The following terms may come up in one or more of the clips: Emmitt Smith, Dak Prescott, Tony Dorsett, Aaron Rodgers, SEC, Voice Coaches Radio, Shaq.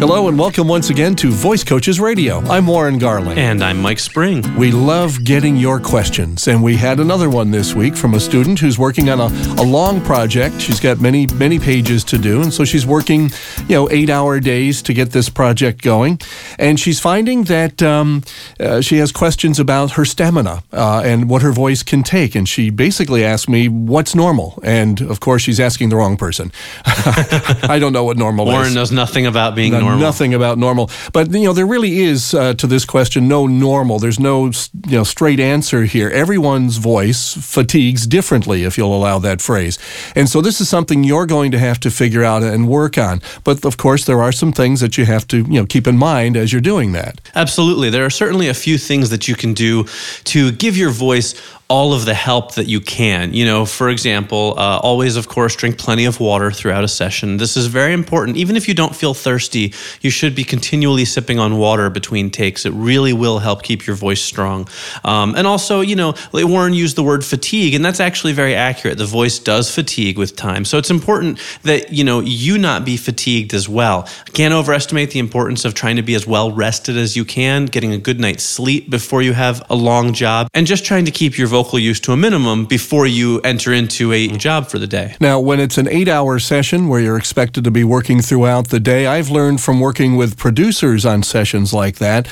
Hello and welcome once again to Voice Coaches Radio. I'm Warren Garland. And I'm Mike Spring. We love getting your questions, and we had another one this week from a student who's working on a long project. She's got many pages to do, and so she's working 8-hour days to get this project going. And she's finding that she has questions about her stamina and what her voice can take. And she basically asked me, what's normal? And of course, she's asking the wrong person. I don't know what normal is. Warren knows nothing about being normal. Nothing about normal. But, there really is, to this question, no normal. There's no, straight answer here. Everyone's voice fatigues differently, if you'll allow that phrase. And so this is something you're going to have to figure out and work on. But, of course, there are some things that you have to, keep in mind as you're doing that. Absolutely. There are certainly a few things that you can do to give your voice all of the help that you can. For example, always, of course, drink plenty of water throughout a session. This is very important. Even if you don't feel thirsty, you should be continually sipping on water between takes. It really will help keep your voice strong. And also, Warren used the word fatigue, and that's actually very accurate. The voice does fatigue with time. So it's important that, you not be fatigued as well. Can't overestimate the importance of trying to be as well rested as you can, getting a good night's sleep before you have a long job, and just trying to keep your vocal use to a minimum before you enter into a job for the day. Now, when it's an 8-hour session where you're expected to be working throughout the day, I've learned from working with producers on sessions like that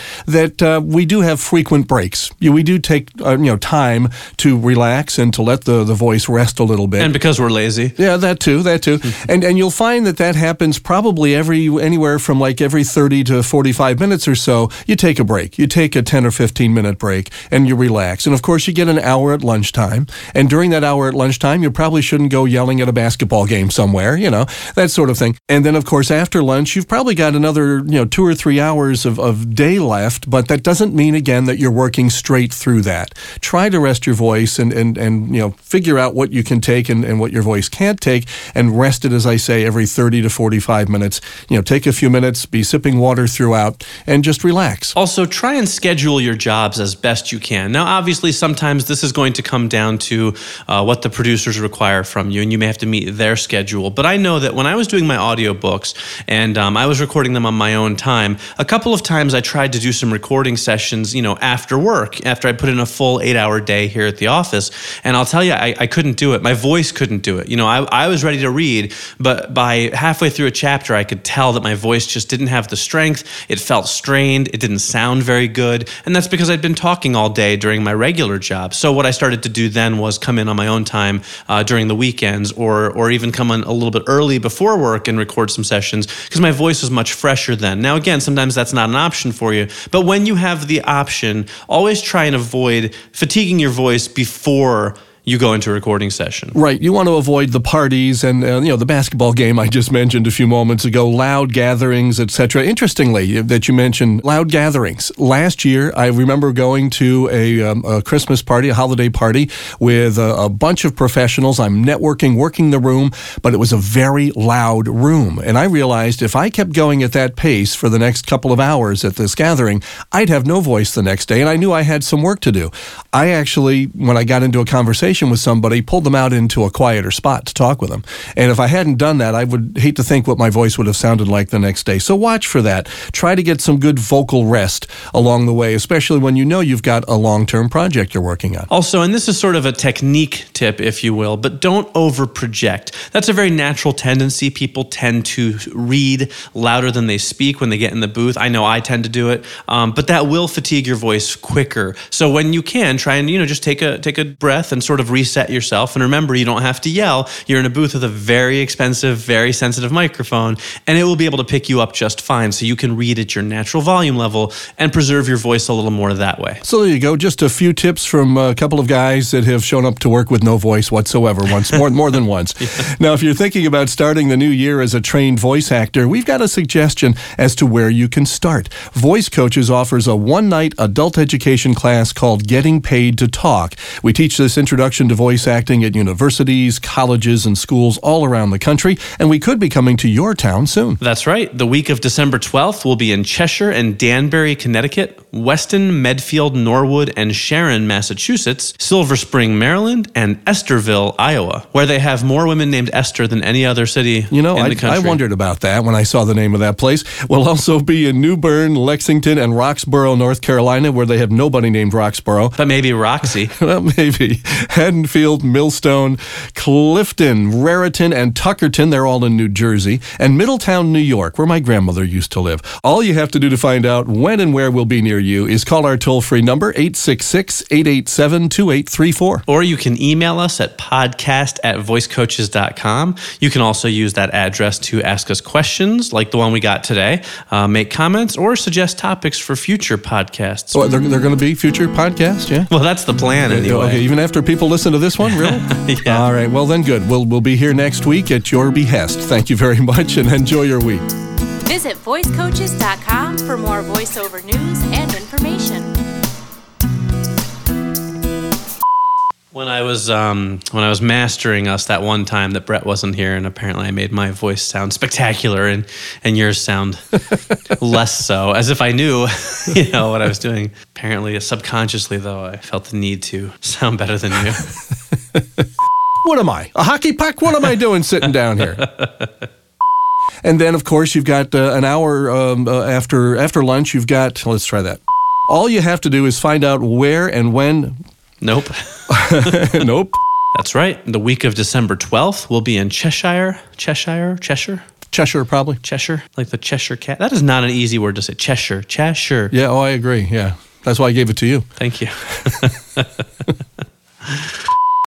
we do have frequent breaks. We do take time to relax and to let the voice rest a little bit. And because we're lazy. Yeah, that too. And you'll find that happens probably anywhere from every 30 to 45 minutes or so. You take a break. You take a 10 or 15 minute break and you relax. And of course, you get an hour at lunchtime, and during that hour at lunchtime, you probably shouldn't go yelling at a basketball game somewhere, that sort of thing. And then, of course, after lunch, you've probably got another 2 or 3 hours of day left, but that doesn't mean, again, that you're working straight through that. Try to rest your voice and figure out what you can take and what your voice can't take, and rest it, as I say, every 30 to 45 minutes. Take a few minutes, be sipping water throughout, and just relax. Also, try and schedule your jobs as best you can. Now, obviously, sometimes this is going to come down to what the producers require from you, and you may have to meet their schedule. But I know that when I was doing my audiobooks and I was recording them on my own time, a couple of times I tried to do some recording sessions, after work, after I put in a full 8-hour day here at the office. And I'll tell you, I couldn't do it. My voice couldn't do it. I was ready to read, but by halfway through a chapter, I could tell that my voice just didn't have the strength. It felt strained. It didn't sound very good. And that's because I'd been talking all day during my regular job. So what I started to do then was come in on my own time during the weekends or even come in a little bit early before work and record some sessions because my voice was much fresher then. Now, again, sometimes that's not an option for you, but when you have the option, always try and avoid fatiguing your voice before you go into a recording session. Right. You want to avoid the parties and, the basketball game I just mentioned a few moments ago, loud gatherings, etc. Interestingly, that you mentioned loud gatherings. Last year, I remember going to a Christmas party, a holiday party, with a bunch of professionals. I'm networking, working the room, but it was a very loud room. And I realized if I kept going at that pace for the next couple of hours at this gathering, I'd have no voice the next day, and I knew I had some work to do. I actually, when I got into a conversation with somebody, pulled them out into a quieter spot to talk with them. And if I hadn't done that, I would hate to think what my voice would have sounded like the next day. So watch for that. Try to get some good vocal rest along the way, especially when you've got a long-term project you're working on. Also, and this is sort of a technique tip, if you will, but don't over-project. That's a very natural tendency. People tend to read louder than they speak when they get in the booth. I know I tend to do it, but that will fatigue your voice quicker. So when you can, try and just take a breath and sort of reset yourself. And remember, you don't have to yell. You're in a booth with a very expensive, very sensitive microphone, and it will be able to pick you up just fine. So you can read at your natural volume level and preserve your voice a little more that way. So there you go. Just a few tips from a couple of guys that have shown up to work with no voice whatsoever once, more than once. Yeah. Now, if you're thinking about starting the new year as a trained voice actor, we've got a suggestion as to where you can start. Voice Coaches offers a one-night adult education class called Getting Paid to Talk. We teach this introduction introduction to voice acting at universities, colleges, and schools all around the country, and we could be coming to your town soon. That's right. The week of December 12th, we'll be in Cheshire and Danbury, Connecticut, Weston, Medfield, Norwood, and Sharon, Massachusetts, Silver Spring, Maryland, and Esterville, Iowa, where they have more women named Esther than any other city in the country. I wondered about that when I saw the name of that place. We'll also be in New Bern, Lexington, and Roxboro, North Carolina, where they have nobody named Roxboro. But maybe Roxy. Well, maybe. Haddonfield, Millstone, Clifton, Raritan, and Tuckerton, they're all in New Jersey, and Middletown, New York, where my grandmother used to live. All you have to do to find out when and where we'll be near you is call our toll-free number, 866-887-2834. Or you can email us at podcast@voicecoaches.com. You can also use that address to ask us questions like the one we got today, make comments, or suggest topics for future podcasts. Oh, they're going to be future podcasts, yeah? Well, that's the plan anyway. Okay, even after people listen to this one, really? Yeah. All right, well then good. We'll be here next week at your behest. Thank you very much and enjoy your week. Visit voicecoaches.com for more voiceover news and information. When I was mastering us that one time that Brett wasn't here, and apparently I made my voice sound spectacular and yours sound less so, as if I knew, what I was doing. Apparently, subconsciously though, I felt the need to sound better than you. What am I? A hockey puck? What am I doing sitting down here? And then, of course, you've got an hour after lunch. You've got, let's try that. All you have to do is find out where and when. Nope. Nope. That's right. The week of December 12th, we'll be in Cheshire. Cheshire, probably. Cheshire, like the Cheshire cat. That is not an easy word to say. Cheshire. Yeah, I agree. Yeah. That's why I gave it to you. Thank you.